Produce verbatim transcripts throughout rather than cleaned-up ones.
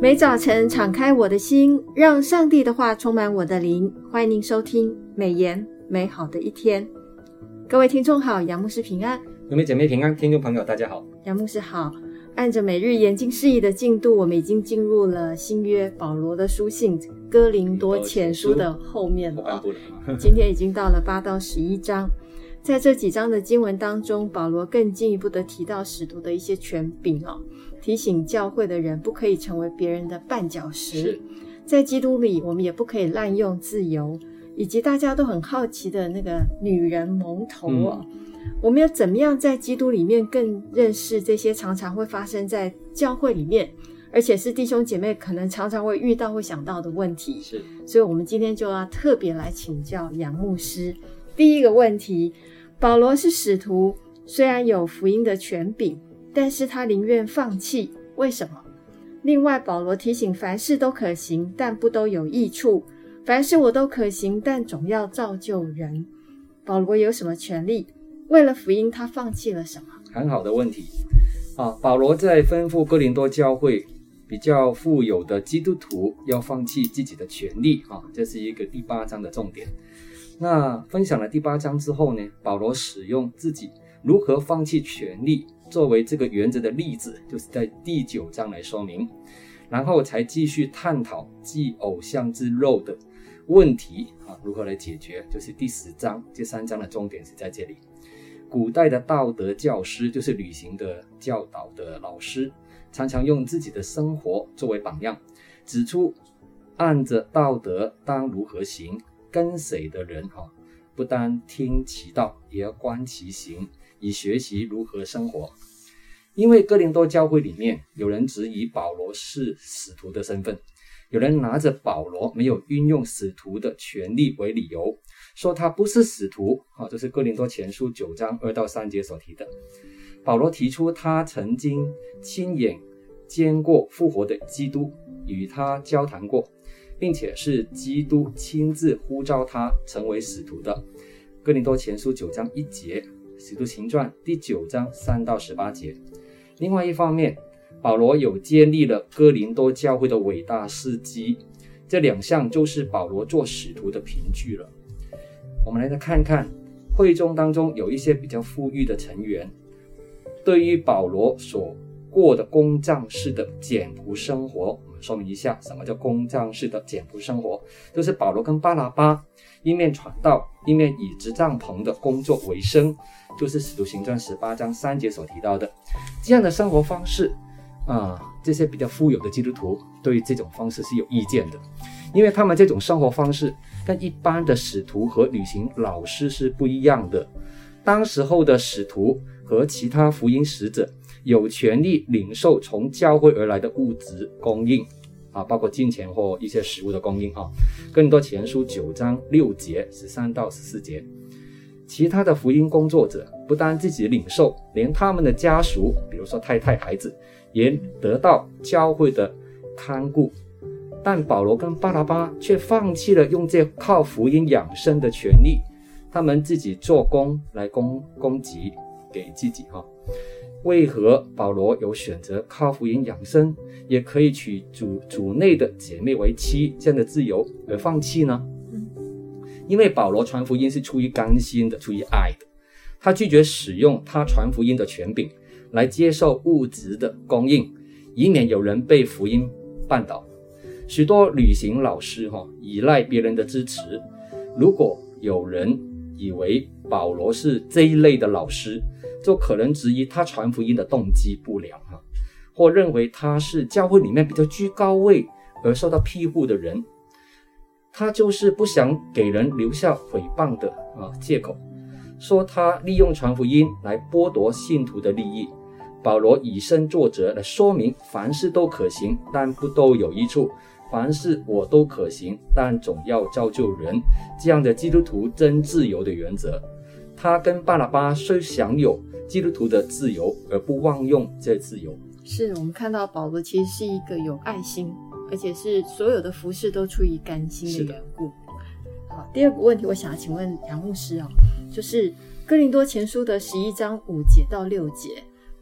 每早晨敞开我的心，让上帝的话充满我的灵。欢迎收听美言美好的一天。各位听众好，杨牧师平安，姊妹姐妹平安，听众朋友大家好，杨牧师好。按着每日研经释义的进度，我们已经进入了新约保罗的书信哥林多前书的后面了、哦、今天已经到了八到十一章。在这几章的经文当中，保罗更进一步的提到使徒的一些权柄、哦、提醒教会的人不可以成为别人的绊脚石，在基督里我们也不可以滥用自由，以及大家都很好奇的那个女人蒙头、哦嗯、我们要怎么样在基督里面更认识这些常常会发生在教会里面，而且是弟兄姐妹可能常常会遇到会想到的问题。是，所以我们今天就要特别来请教杨牧师。第一个问题，保罗是使徒，虽然有福音的权柄，但是他宁愿放弃，为什么？另外，保罗提醒凡事都可行，但不都有益处；凡事我都可行，但总要造就人。保罗有什么权利？为了福音，他放弃了什么？很好的问题啊！保罗在吩咐哥林多教会比较富有的基督徒要放弃自己的权利啊，这是一个第八章的重点。那分享了第八章之后呢，保罗使用自己如何放弃权力作为这个原则的例子，就是在第九章来说明，然后才继续探讨祭偶像之肉的问题、啊、如何来解决，就是第十章。这三章的重点是在这里。古代的道德教师，就是旅行的教导的老师，常常用自己的生活作为榜样，指出按着道德当如何行，跟随的人、啊、不单听其道，也要观其行，以学习如何生活。因为哥林多教会里面有人质疑保罗是使徒的身份，有人拿着保罗没有运用使徒的权利为理由，说他不是使徒、啊、这是哥林多前书九章二到三节所提的。保罗提出他曾经亲眼见过复活的基督，与他交谈过，并且是基督亲自呼召他成为使徒的。哥林多前书九章一节，使徒行传第九章三到十八节。另外一方面，保罗有建立了哥林多教会的伟大事迹，这两项就是保罗做使徒的凭据了。我们来看看会众当中有一些比较富裕的成员，对于保罗所过的公账式的简朴生活，我们说明一下什么叫公账式的简朴生活。就是保罗跟巴拿巴一面传道，一面以支帐篷的工作为生，就是使徒行传十八章三节所提到的。这样的生活方式啊、嗯，这些比较富有的基督徒对于这种方式是有意见的，因为他们这种生活方式跟一般的使徒和旅行老师是不一样的。当时候的使徒和其他福音使者有权利领受从教会而来的物质供应、啊、包括金钱或一些食物的供应、啊、哥林多前书九章六节十三到十四节。其他的福音工作者不单自己领受，连他们的家属，比如说太太孩子，也得到教会的看顾。但保罗跟巴拿巴却放弃了用这靠福音养生的权利，他们自己做工来供供给给自己、啊、为何保罗有选择靠福音养生，也可以娶主主内的姐妹为妻这样的自由而放弃呢？因为保罗传福音是出于甘心的，出于爱的，他拒绝使用他传福音的权柄来接受物质的供应，以免有人被福音绊倒。许多旅行老师、哦、依赖别人的支持，如果有人以为保罗是这一类的老师，就可能质疑他传福音的动机不良、啊、或认为他是教会里面比较居高位而受到庇护的人，他就是不想给人留下诽谤的、啊、借口，说他利用传福音来剥夺信徒的利益。保罗以身作则来说明凡事都可行，但不都有益处；凡事我都可行，但总要造就人，这样的基督徒真自由的原则。他跟巴拿巴虽享有基督徒的自由，而不妄用这自由。是，我们看到保罗其实是一个有爱心，而且是所有的服事都出于甘心的缘故。好，第二个问题我想请问杨牧师、哦、就是哥林多前书的十一章五节到六节，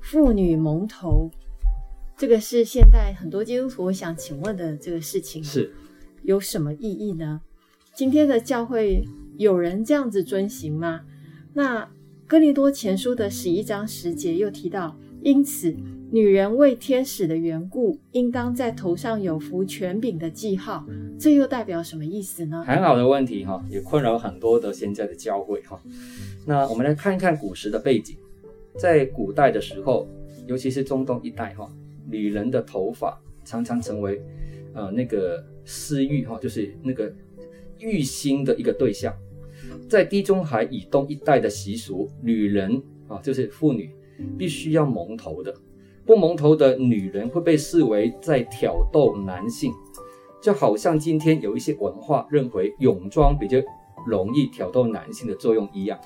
妇女蒙头，这个是现代很多基督徒我想请问的这个事情，是有什么意义呢？今天的教会有人这样子遵行吗？那哥林多前书的十一章十节又提到，因此女人为天使的缘故，应当在头上有服权柄的记号，这又代表什么意思呢？很好的问题哈，也困扰很多的现在的教会哈。那我们来看看古时的背景，在古代的时候，尤其是中东一带哈，女人的头发常常成为呃那个私欲哈，就是那个欲心的一个对象。在地中海以东一带的习俗，女人啊，就是妇女必须要蒙头的，不蒙头的女人会被视为在挑逗男性，就好像今天有一些文化认为泳装比较容易挑逗男性的作用一样。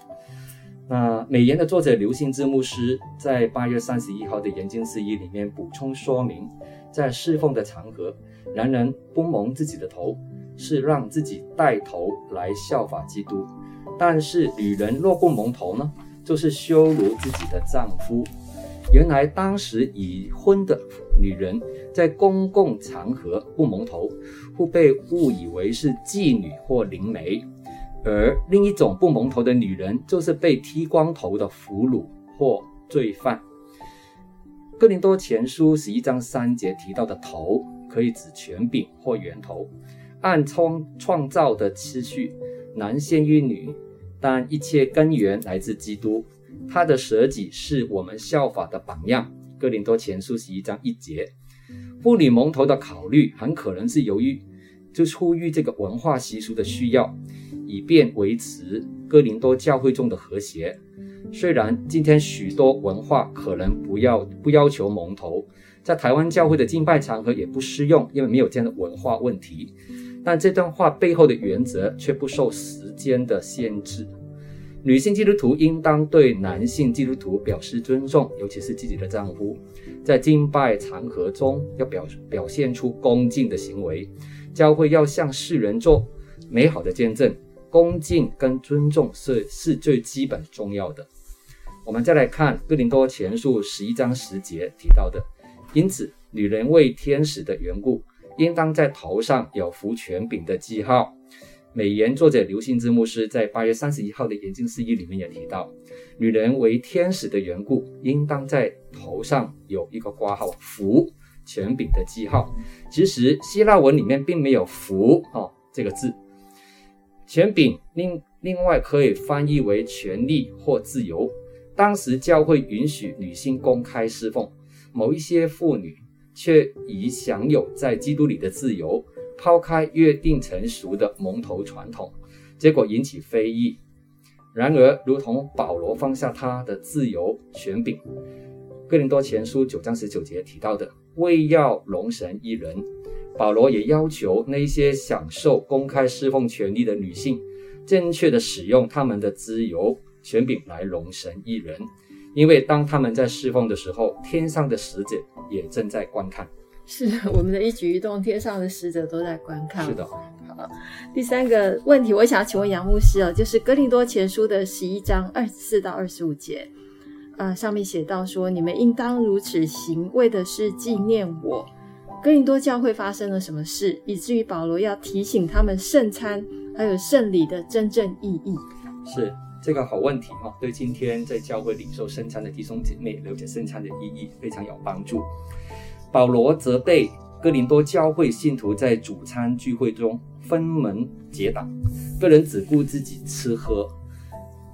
那美言的作者刘信之牧师在八月三十一号的研经释义里面补充说明，在侍奉的场合，男人不蒙自己的头，是让自己带头来效法基督，但是女人若不蒙头呢，就是羞辱自己的丈夫。原来当时已婚的女人在公共场合不蒙头，会被误以为是妓女或灵媒；而另一种不蒙头的女人，就是被剃光头的俘虏或罪犯。哥林多前书十一章三节提到的头，可以指权柄或源头。按创创造的次序，男先于女，但一切根源来自基督，他的舍己是我们效法的榜样。哥林多前书十一章一节，妇女蒙头的考虑很可能是由于就出于这个文化习俗的需要，以便维持哥林多教会中的和谐。虽然今天许多文化可能不要不要求蒙头，在台湾教会的敬拜场合也不适用，因为没有这样的文化问题，但这段话背后的原则却不受时间的限制。女性基督徒应当对男性基督徒表示尊重，尤其是自己的丈夫，在敬拜场合中要 表, 表现出恭敬的行为。教会要向世人做美好的见证，恭敬跟尊重 是, 是最基本重要的。我们再来看哥林多前书十一章十节提到的，因此女人为天使的缘故，应当在头上有服权柄的记号。美言作者刘信之牧师在八月三十一号的研经释义里面也提到，女人为天使的缘故，应当在头上有一个括号服权柄的记号。其实希腊文里面并没有服、哦、这个字，权柄 另, 另外可以翻译为权利或自由。当时教会允许女性公开侍奉，某一些妇女却已享有在基督里的自由，抛开约定成熟的蒙头传统，结果引起非议。然而如同保罗放下他的自由权柄，哥林多前书九章十九节提到的，为要荣神一人，保罗也要求那些享受公开侍奉权利的女性，正确的使用他们的自由权柄来荣神一人，因为当他们在侍奉的时候，天上的使者也正在观看。是，我们的一举一动，天上的使者都在观看。是的。好，第三个问题，我想请问杨牧师哦，就是哥林多前书的十一章二十四到二十五节，呃，上面写到说，你们应当如此行，为的是纪念我。哥林多教会发生了什么事，以至于保罗要提醒他们圣餐还有圣礼的真正意义？是。这个好问题哈，对今天在教会领受圣餐的弟兄姐妹了解圣餐的意义非常有帮助。保罗责备哥林多教会信徒在主餐聚会中分门结党，个人只顾自己吃喝。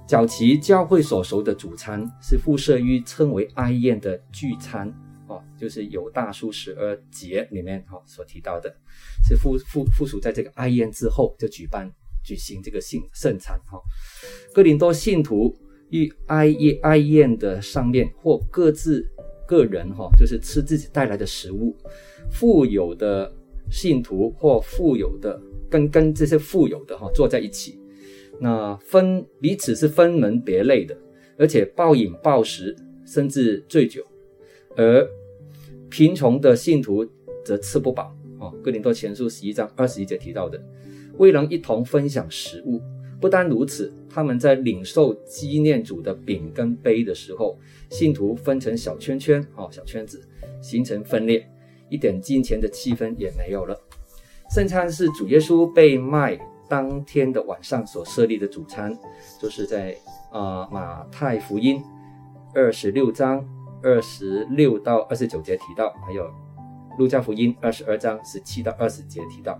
早期教会所熟的主餐是附设于称为哀宴的聚餐，就是犹大书十二节里面所提到的，是附附附属在这个哀宴之后就举办。举行这个圣餐。哥林多信徒与哀宴的上面或各自个人就是吃自己带来的食物，富有的信徒或富有的 跟, 跟这些富有的坐在一起，那分彼此是分门别类的，而且暴饮暴食甚至醉酒，而贫穷的信徒则吃不饱。哥林多前书十一章二十一节提到的，未能一同分享食物，不单如此，他们在领受纪念主的饼跟杯的时候，信徒分成小圈圈、哦、小圈子，形成分裂，一点金钱的气氛也没有了。圣餐是主耶稣被卖当天的晚上所设立的主餐，就是在、呃、马太福音二十六章二十六到二十九节提到，还有路加福音二十二章十七到二十节提到。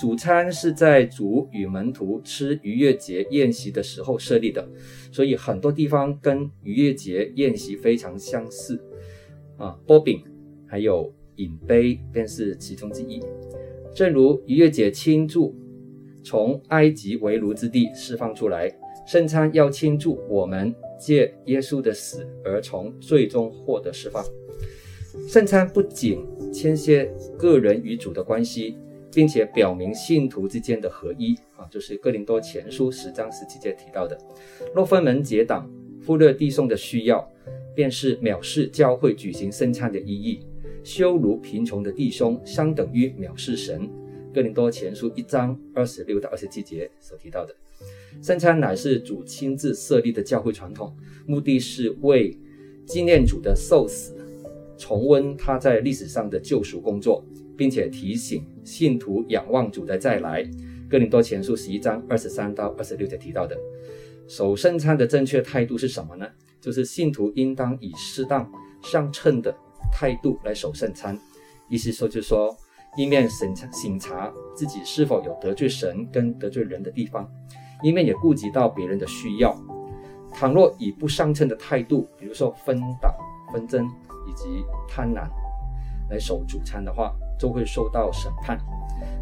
主餐是在主与门徒吃逾越节宴席的时候设立的，所以很多地方跟逾越节宴席非常相似、啊、波饼还有饮杯便是其中之一。正如逾越节庆祝从埃及为奴之地释放出来，圣餐要庆祝我们借耶稣的死而从最终获得释放。圣餐不仅牵涉个人与主的关系，并且表明信徒之间的合一、啊、就是哥林多前书十章十七节提到的，若分门结党，忽略弟兄的需要，便是藐视教会举行圣餐的意义，羞辱贫穷的弟兄，相等于藐视神，哥林多前书一章二十六到二十七节所提到的。圣餐乃是主亲自设立的教会传统，目的是为纪念主的受死，重温他在历史上的救赎工作，并且提醒信徒仰望主的再来，哥林多前书十一章二十三到二十六节提到的。守圣餐的正确态度是什么呢？就是信徒应当以适当相称的态度来守圣餐，意思说就是说一面省察自己是否有得罪神跟得罪人的地方，一面也顾及到别人的需要。倘若以不相称的态度，比如说分党纷争以及贪婪来守主餐的话，就会受到审判。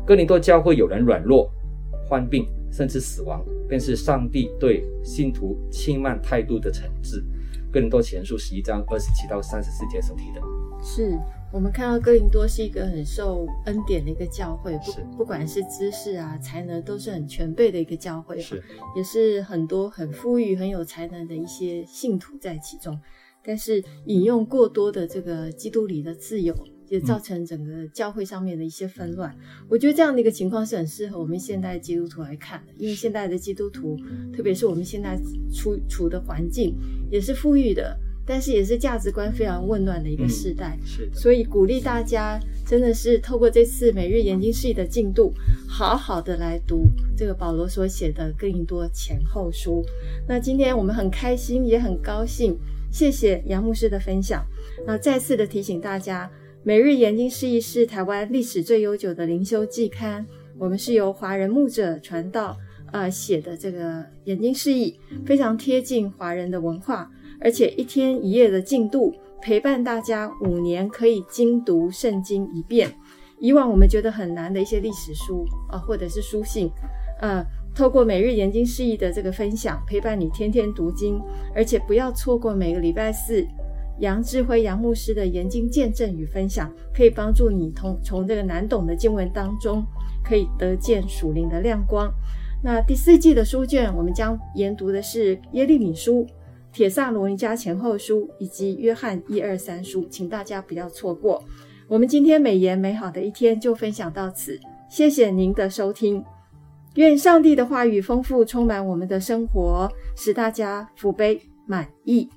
哥林多教会有人软弱、患病甚至死亡，便是上帝对信徒轻慢态度的惩治，哥林多前书十一章二十七到三十四节所提的。是我们看到哥林多是一个很受恩典的一个教会， 不, 不管是知识啊才能都是很全备的一个教会、啊、是也是很多很富裕很有才能的一些信徒在其中，但是引用过多的这个基督里的自由也造成整个教会上面的一些纷乱、嗯、我觉得这样的一个情况是很适合我们现代基督徒来看的，因为现代的基督徒特别是我们现在处处的环境也是富裕的，但是也是价值观非常混乱的一个世代、嗯、是的，所以鼓励大家真的是透过这次每日研经释义的进度好好的来读这个保罗所写的哥林多前后书。那今天我们很开心也很高兴，谢谢杨牧师的分享。那再次的提醒大家，每日研经释义是台湾历史最悠久的灵修季刊，我们是由华人牧者传道呃写的这个研经释义，非常贴近华人的文化，而且一天一夜的进度陪伴大家五年可以精读圣经一遍。以往我们觉得很难的一些历史书啊、呃、或者是书信呃透过每日研经释义的这个分享，陪伴你天天读经，而且不要错过每个礼拜四杨智辉杨牧师的研经见证与分享，可以帮助你从这个难懂的经文当中可以得见属灵的亮光。那第四季的书卷我们将研读的是耶利米书、帖撒罗尼迦前后书以及约翰一二三书，请大家不要错过。我们今天美言美好的一天就分享到此，谢谢您的收听，愿上帝的话语丰富充满我们的生活，使大家福杯满溢。